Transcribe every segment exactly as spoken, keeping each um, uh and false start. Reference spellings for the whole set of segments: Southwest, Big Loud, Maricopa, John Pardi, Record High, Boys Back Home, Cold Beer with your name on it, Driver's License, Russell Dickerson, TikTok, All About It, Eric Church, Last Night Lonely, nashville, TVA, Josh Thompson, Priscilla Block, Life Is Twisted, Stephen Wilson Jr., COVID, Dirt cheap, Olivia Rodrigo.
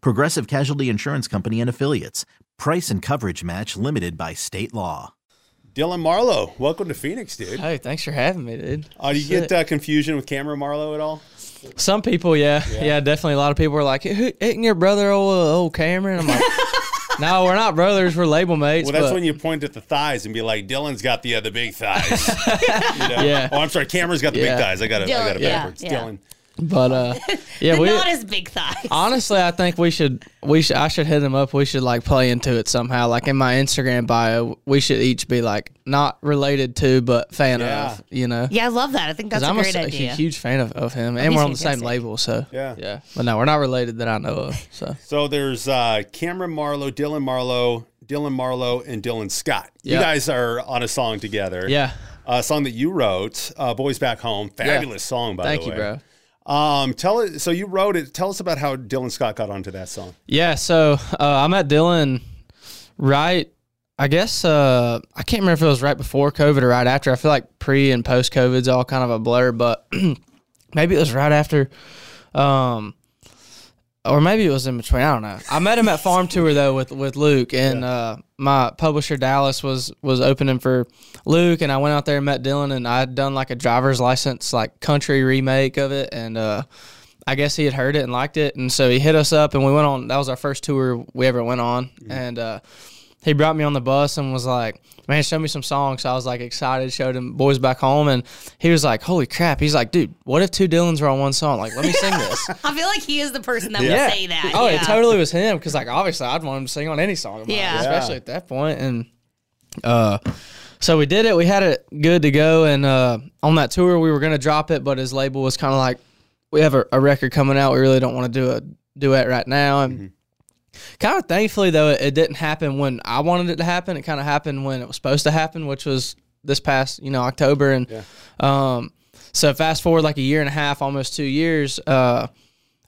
Progressive Casualty Insurance Company and Affiliates. Price and coverage match limited by state law. Dylan Marlowe, welcome to Phoenix, dude. Hey, thanks for having me, dude. Oh, uh, do you Shit. get uh, confusion with Cameron Marlowe at all? Some people, yeah. Yeah, yeah definitely. A lot of people are like, isn't your brother old, uh, old Cameron? I'm like... No, we're not brothers. We're label mates. Well, that's but. when you point at the thighs and be like, Dylan's got the other big thighs. You know? Yeah. Oh, I'm sorry. Cameron's got the yeah. big thighs. I got it. Dylan, I got it backwards. Yeah, yeah. Dylan. But uh, yeah, we not as big thighs. Honestly, I think we should. We should. I should hit him up. We should like play into it somehow. Like in my Instagram bio, we should each be like not related to, but fan yeah. of. You know. Yeah, I love that. I think that's a I'm great a, idea. I'm a huge fan of, of him, and oh, we're on the same label, so yeah, yeah. But no, we're not related that I know of. So so there's uh, Cameron Marlowe, Dylan Marlowe, Dylan Marlowe, and Dylan Scott. Yep. You guys are on a song together. Yeah, a song that you wrote, uh, "Boys Back Home." Fabulous yeah. song, by Thank the way. Thank you, bro. Um, tell it. So you wrote it. Tell us about how Dylan Scott got onto that song. Yeah. So, uh, I met Dylan right, I guess, uh, I can't remember if it was right before COVID or right after. I feel like pre and post COVID's all kind of a blur, but maybe it was right after, um, or maybe it was in between. I don't know. I met him at Farm Tour though with, with Luke and, yeah. uh, my publisher Dallas was, was opening for Luke, and I went out there and met Dylan, and I had done like a Driver's License, like country remake of it, and uh, I guess he had heard it and liked it, and so he hit us up, and we went on. That was our first tour we ever went on, mm-hmm. and uh, he brought me on the bus and was like, man, show me some songs. So I was like excited, showed him Boys Back Home, and he was like, holy crap. He's like, dude, what if two Dylans were on one song? Like, let me sing this. I feel like he is the person that yeah. would say that. Oh, yeah. It totally was him, because like obviously I'd want him to sing on any song of mine, yeah. especially at that point. And uh, so we did it. We had it good to go, and uh, on that tour we were going to drop it, but his label was kind of like, we have a, a record coming out. We really don't want to do a duet right now. And mm-hmm. kind of thankfully, though, it didn't happen when I wanted it to happen. It kind of happened when it was supposed to happen, which was this past, you know, October. And yeah. um, so fast forward like a year and a half, almost two years, uh,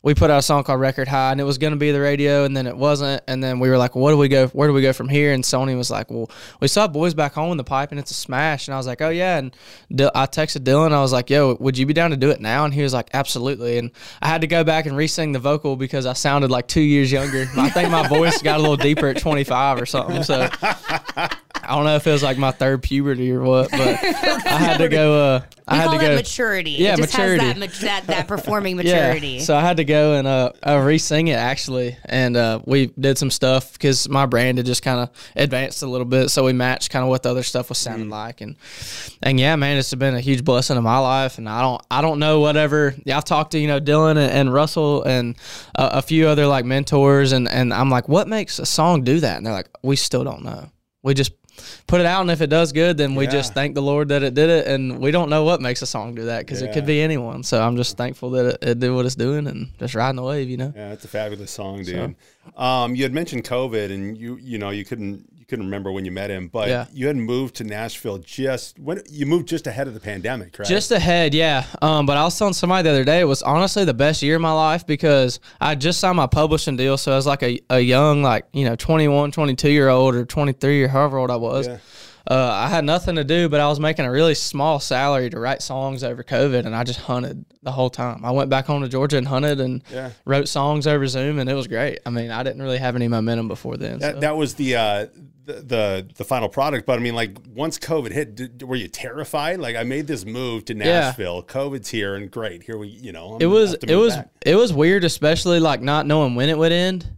we put out a song called Record High, and it was going to be the radio, and then it wasn't. And then we were like, well, what do we go? Where do we go from here? And Sony was like, well, we saw Boys Back Home in the pipe, and it's a smash. And I was like, oh, yeah. And D- I texted Dylan. I was like, yo, would you be down to do it now? And he was like, absolutely. And I had to go back and re-sing the vocal because I sounded like two years younger. I think my voice got a little deeper at twenty-five or something. So I don't know if it was like my third puberty or what, but I had to go. Uh, I you had call to go. That maturity. Yeah, it just maturity. Has that, that, that performing maturity. Yeah. So I had to go and uh, uh, re-sing it actually, and uh, we did some stuff because my brand had just kind of advanced a little bit, so we matched kind of what the other stuff was sounding mm. like, and and yeah, man, it's been a huge blessing in my life, and I don't I don't know whatever. Yeah, I've talked to you know Dylan and, and Russell and uh, a few other like mentors, and and I'm like, what makes a song do that? And they're like, we still don't know. We just put it out, and if it does good, then we yeah. just thank the Lord that it did it, and we don't know what makes a song do that, because yeah. it could be anyone. So I'm just thankful that it, it did what it's doing and just riding the wave, you know. Yeah, it's a fabulous song, dude. So, um, you had mentioned COVID, and you you know you couldn't you couldn't remember when you met him, but yeah. you had moved to Nashville just when you moved just ahead of the pandemic, right? Just ahead, yeah. Um, but I was telling somebody the other day, it was honestly the best year of my life because I just signed my publishing deal, so I was like a a young like you know twenty-one, twenty-two year old or twenty-three or however old I was. Was. Yeah. Uh, I had nothing to do, but I was making a really small salary to write songs over COVID, and I just hunted the whole time. I went back home to Georgia and hunted and yeah. wrote songs over Zoom, and it was great. I mean, I didn't really have any momentum before then. That, so. that was the, uh, the the the final product, but I mean, like, once COVID hit, did, were you terrified? Like, I made this move to Nashville. Yeah. COVID's here, and great. Here we, you know. I'm it was, it was, back. It was weird, especially, like, not knowing when it would end.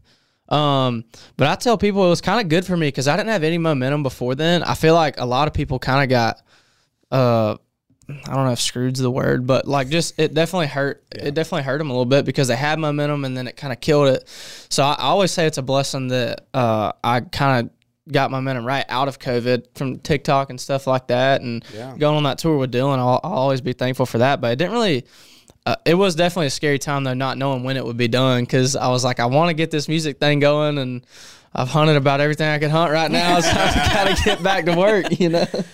Um, but I tell people it was kind of good for me because I didn't have any momentum before then. I feel like a lot of people kind of got, uh, I don't know if screwed's the word, but like just it definitely hurt. Yeah. It definitely hurt them a little bit because they had momentum and then it kind of killed it. So I, I always say it's a blessing that uh, I kind of got momentum right out of COVID from TikTok and stuff like that, and yeah. going on that tour with Dylan, I'll, I'll always be thankful for that. But it didn't really uh, it was definitely a scary time though, not knowing when it would be done, because I was like, I want to get this music thing going, and I've hunted about everything I can hunt right now, so I've got to get back to work, you know. But,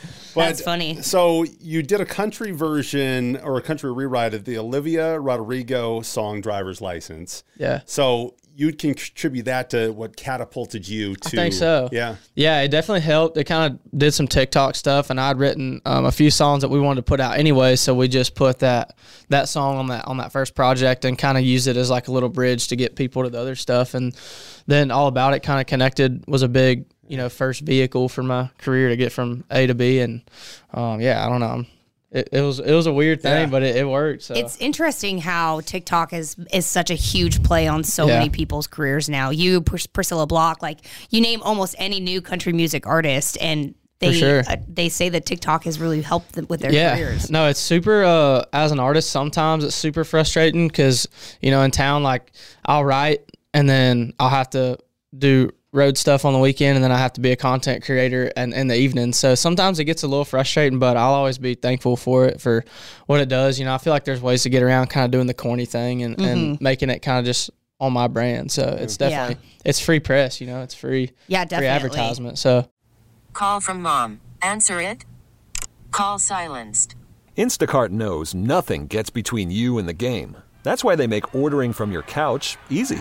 that's funny. So you did a country version or a country rewrite of the Olivia Rodrigo song Driver's License. Yeah. So you'd contribute that to what catapulted you to... I think so. Yeah. Yeah, it definitely helped. It kind of did some TikTok stuff, and I'd written um, a few songs that we wanted to put out anyway, so we just put that that song on that on that first project and kind of used it as like a little bridge to get people to the other stuff. And then All About It kind of connected, was a big... you know, first vehicle for my career to get from A to B. And, um, yeah, I don't know. It, it was, it was a weird thing, yeah. but it, it worked. So. It's interesting how TikTok is, is such a huge play on so yeah. many people's careers now. You, Pris- Priscilla Block, like you name almost any new country music artist and they, sure. uh, they say that TikTok has really helped them with their yeah. careers. No, it's super, uh, as an artist, sometimes it's super frustrating because, you know, in town, like I'll write and then I'll have to do road stuff on the weekend, and then I have to be a content creator and in the evening, so sometimes it gets a little frustrating, but I'll always be thankful for it, for what it does. You know, I feel like there's ways to get around kind of doing the corny thing and, mm-hmm. and making it kind of just on my brand, so it's definitely yeah. it's free press, you know, it's free yeah definitely. Free advertisement. So call from mom, answer it, call silenced. Instacart knows nothing gets between you and the game. That's why they make ordering from your couch easy.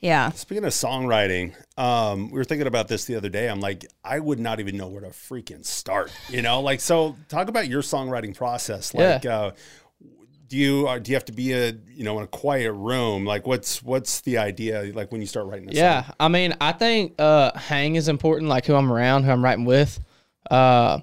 Yeah. Speaking of songwriting, um, we were thinking about this the other day. I'm like, I would not even know where to freaking start, you know? Like, so talk about your songwriting process. Like, yeah. uh, do you uh, do you have to be a, you know, in a quiet room? Like, what's what's the idea, like, when you start writing a yeah. song? Yeah, I mean, I think uh, hang is important, like, who I'm around, who I'm writing with. Uh,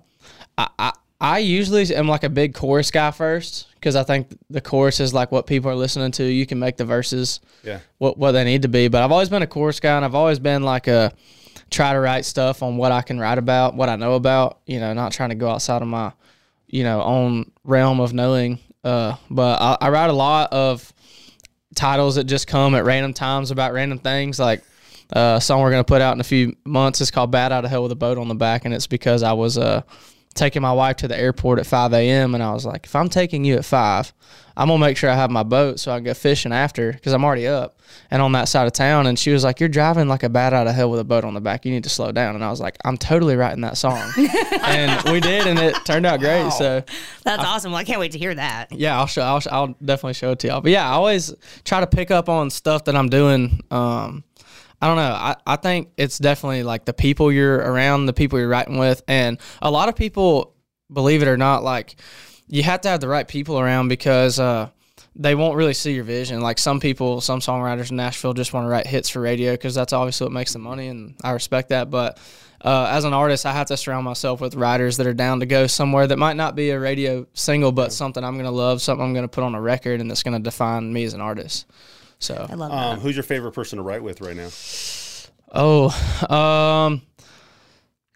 I, I I usually am like a big chorus guy first, because I think the chorus is like what people are listening to. You can make the verses yeah. what what they need to be. But I've always been a chorus guy, and I've always been like a try to write stuff on what I can write about, what I know about, you know, not trying to go outside of my, you know, own realm of knowing. Uh, but I, I write a lot of titles that just come at random times about random things, like uh, a song we're going to put out in a few months is called Bad Out of Hell with a Boat on the Back, and it's because I was a... Uh, taking my wife to the airport at five a.m. and I was like, if I'm taking you at five, I'm going to make sure I have my boat so I can go fishing after, because I'm already up and on that side of town. And she was like, you're driving like a bat out of hell with a boat on the back. You need to slow down. And I was like, I'm totally writing that song. And we did, and it turned out great. Wow. So that's I, awesome. Well, I can't wait to hear that. Yeah, I'll show, I'll, I'll definitely show it to y'all. But yeah, I always try to pick up on stuff that I'm doing. Um, I don't know. I, I think it's definitely like the people you're around, the people you're writing with. And a lot of people, believe it or not, like you have to have the right people around, because uh, they won't really see your vision. Like some people, some songwriters in Nashville just want to write hits for radio because that's obviously what makes them money, and I respect that. But uh, as an artist, I have to surround myself with writers that are down to go somewhere that might not be a radio single, but something I'm going to love, something I'm going to put on a record, and that's going to define me as an artist. So I love that. Um, who's your favorite person to write with right now? Oh, um,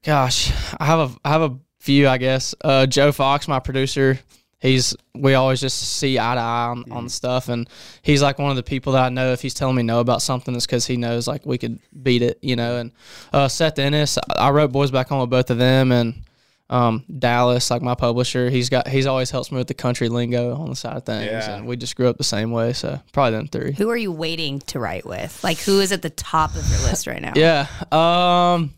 gosh, I have a, I have a few, I guess. Uh, Joe Fox, my producer. He's, we always just see eye to eye on, mm. on stuff, and he's like one of the people that I know if he's telling me no about something, it's because he knows like we could beat it, you know. And uh, Seth Dennis, I wrote Boys Back Home with both of them, and um, Dallas, like my publisher, he's got he's always helps me with the country lingo on the side of things, yeah. and we just grew up the same way, so probably them three. Who are you waiting to write with? Like, who is at the top of your list right now? Yeah, um...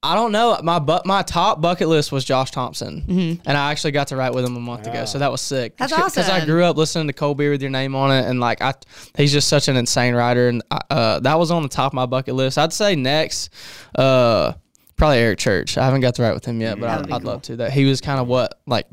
I don't know. My bu- my top bucket list was Josh Thompson, mm-hmm. and I actually got to write with him a month yeah. ago, so that was sick. That's Cause, awesome. Because I grew up listening to Cold Beer with Your Name on It, and like I, he's just such an insane writer, and I, uh, that was on the top of my bucket list. I'd say next, uh, probably Eric Church. I haven't got to write with him yet, but I, I'd cool. love to. That he was kind of what like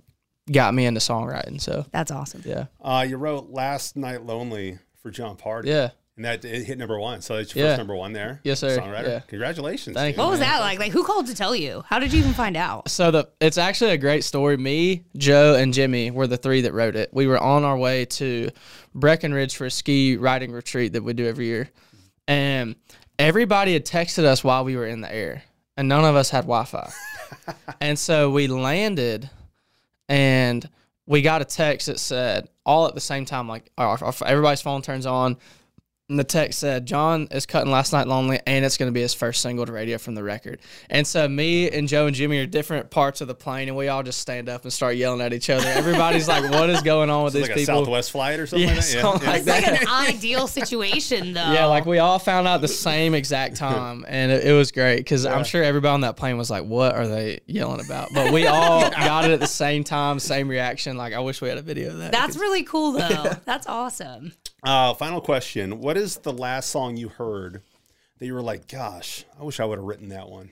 got me into songwriting. So that's awesome. Yeah. Uh, you wrote Last Night Lonely for John Pardi. Yeah. And that it hit number one. So it's your yeah. first number one there. Yes, sir. Songwriter. Yeah. Congratulations. Thank you. What was that like? Like, who called to tell you? How did you even find out? So the it's actually a great story. Me, Joe, and Jimmy were the three that wrote it. We were on our way to Breckenridge for a ski riding retreat that we do every year. And everybody had texted us while we were in the air. And none of us had Wi-Fi. And so we landed and we got a text that said, all at the same time, like, our, our, everybody's phone turns on. And the text said, John is cutting Last Night Lonely, and it's going to be his first single to radio from the record. And so me and Joe and Jimmy are different parts of the plane, and we all just stand up and start yelling at each other. Everybody's like, what is going on with so these like people? Like a Southwest flight or something yeah, like that? Yeah. Something like it's that. Like an ideal situation, though. Yeah, like we all found out the same exact time, and it, it was great because yeah. I'm sure everybody on that plane was like, what are they yelling about? But we all got it at the same time, same reaction. Like, I wish we had a video of that. That's really cool, though. Yeah. That's awesome. Uh, final question. What is the last song you heard that you were like, gosh, I wish I would have written that one?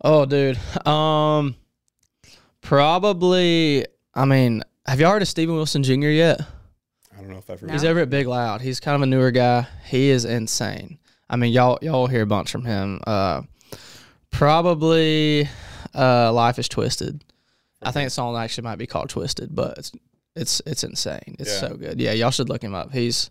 Oh, dude. Um, probably, I mean, have y'all heard of Stephen Wilson Junior yet? I don't know if I've heard no. He's over at Big Loud. He's kind of a newer guy. He is insane. I mean, y'all y'all hear a bunch from him. Uh, probably uh, Life Is Twisted. I think the song actually might be called Twisted, but it's It's it's insane. It's yeah. so good. Yeah, y'all should look him up. He's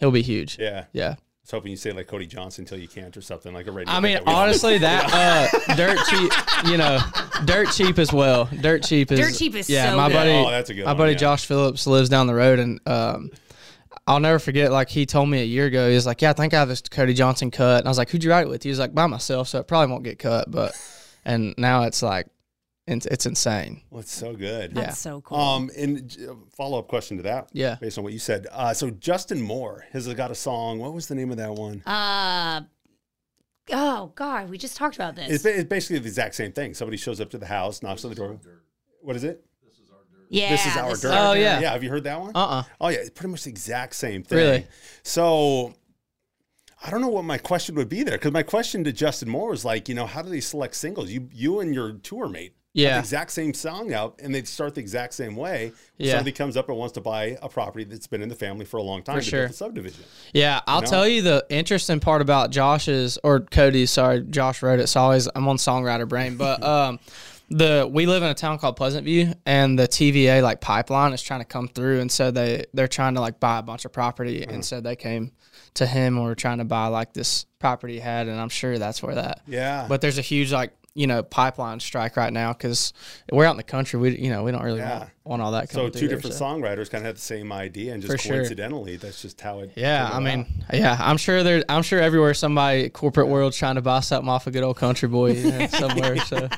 he'll be huge. Yeah, yeah. I was hoping you say like Cody Johnson until you can't or something like a radio. I mean, that honestly, that uh, Dirt Cheap, you know, Dirt Cheap as well. Dirt Cheap is Dirt Cheap is yeah. So my good. buddy, oh, that's a good my one, buddy yeah. Josh Phillips lives down the road, and um, I'll never forget. Like he told me a year ago, he was like, "Yeah, I think I have this Cody Johnson cut." And I was like, "Who'd you write it with?" He was like, "By myself, so it probably won't get cut." But and now it's like. It's, it's insane. Well, it's so good. Yeah. That's so cool. Um, and follow-up question to that. Yeah. Based on what you said. Uh, so Justin Moore has got a song. What was the name of that one? Uh, oh, God. We just talked about this. It's, it's basically the exact same thing. Somebody shows up to the house, knocks on the door. What is it? This is our dirt. Yeah. This is our this dirt. Is our oh, dirt. yeah. Yeah. Have you heard that one? Uh-uh. Oh, yeah. It's pretty much the exact same thing. Really? So... I don't know what my question would be there, because my question to Justin Moore was like, you know, how do they select singles? You you and your tour mate yeah. have the exact same song out, and they start the exact same way. Yeah. Somebody comes up and wants to buy a property that's been in the family for a long time for to sure. build a subdivision. Yeah, I'll you know? tell you the interesting part about Josh's, or Cody's, sorry, Josh wrote it, so always, I'm on songwriter brain, but um, the we live in a town called Pleasant View, and the T V A, like, pipeline is trying to come through, and so they, they're trying to, like, buy a bunch of property, uh-huh. and so they came... to him and we were trying to buy like this property he had, and I'm sure that's where that yeah but there's a huge like you know pipeline strike right now because we're out in the country, we you know we don't really yeah. want, want all that so two different there, so. songwriters kind of had the same idea and just For coincidentally sure. that's just how it yeah I mean out. yeah I'm sure there I'm sure everywhere somebody corporate world trying to buy something off a good old country boy you know, somewhere so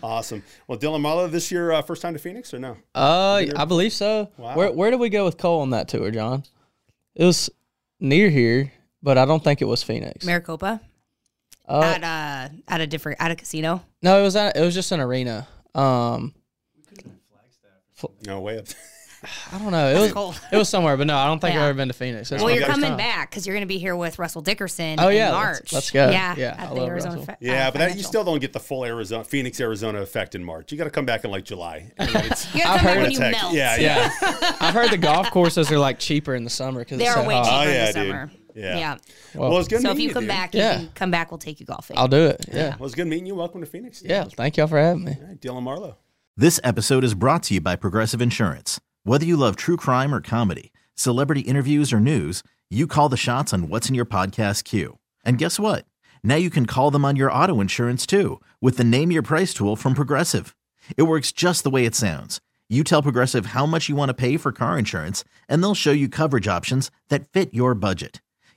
awesome. Well, Dylan Marlowe, this your uh, first time to Phoenix or no? uh I believe so. Wow. where, where did we go with Cole on that tour, John? It was near here, but I don't think it was Phoenix. Maricopa, uh, at uh, at a different at a casino. No, it was at, it was just an arena. Um, we could have been Flagstaff. No way up. I don't know. It was, was cold. It was somewhere, but no, I don't think yeah. I've ever been to Phoenix. That's well, you're coming time. back because you're going to be here with Russell Dickerson oh, yeah, in March. Let's, let's go. Yeah, yeah, at I the Arizona Fe- yeah uh, but that, you still don't get the full Arizona, Phoenix, Arizona effect in March. You got to come back in like July. I mean, it's, you got to come back when you melt. Yeah, yeah. yeah. I've heard the golf courses are like cheaper in the summer because they're so way hot. cheaper oh, yeah, in the dude. summer. Yeah. yeah. Well, well it's good. So if you, you come dude. back, you yeah. can come back. We'll take you golfing. I'll do it. Yeah. yeah. Well, it's good meeting you. Welcome to Phoenix. Yeah. Thank y'all for having me. All right, Dylan Marlowe. This episode is brought to you by Progressive Insurance. Whether you love true crime or comedy, celebrity interviews or news, you call the shots on what's in your podcast queue. And guess what? Now you can call them on your auto insurance too with the Name Your Price tool from Progressive. It works just the way it sounds. You tell Progressive how much you want to pay for car insurance, and they'll show you coverage options that fit your budget.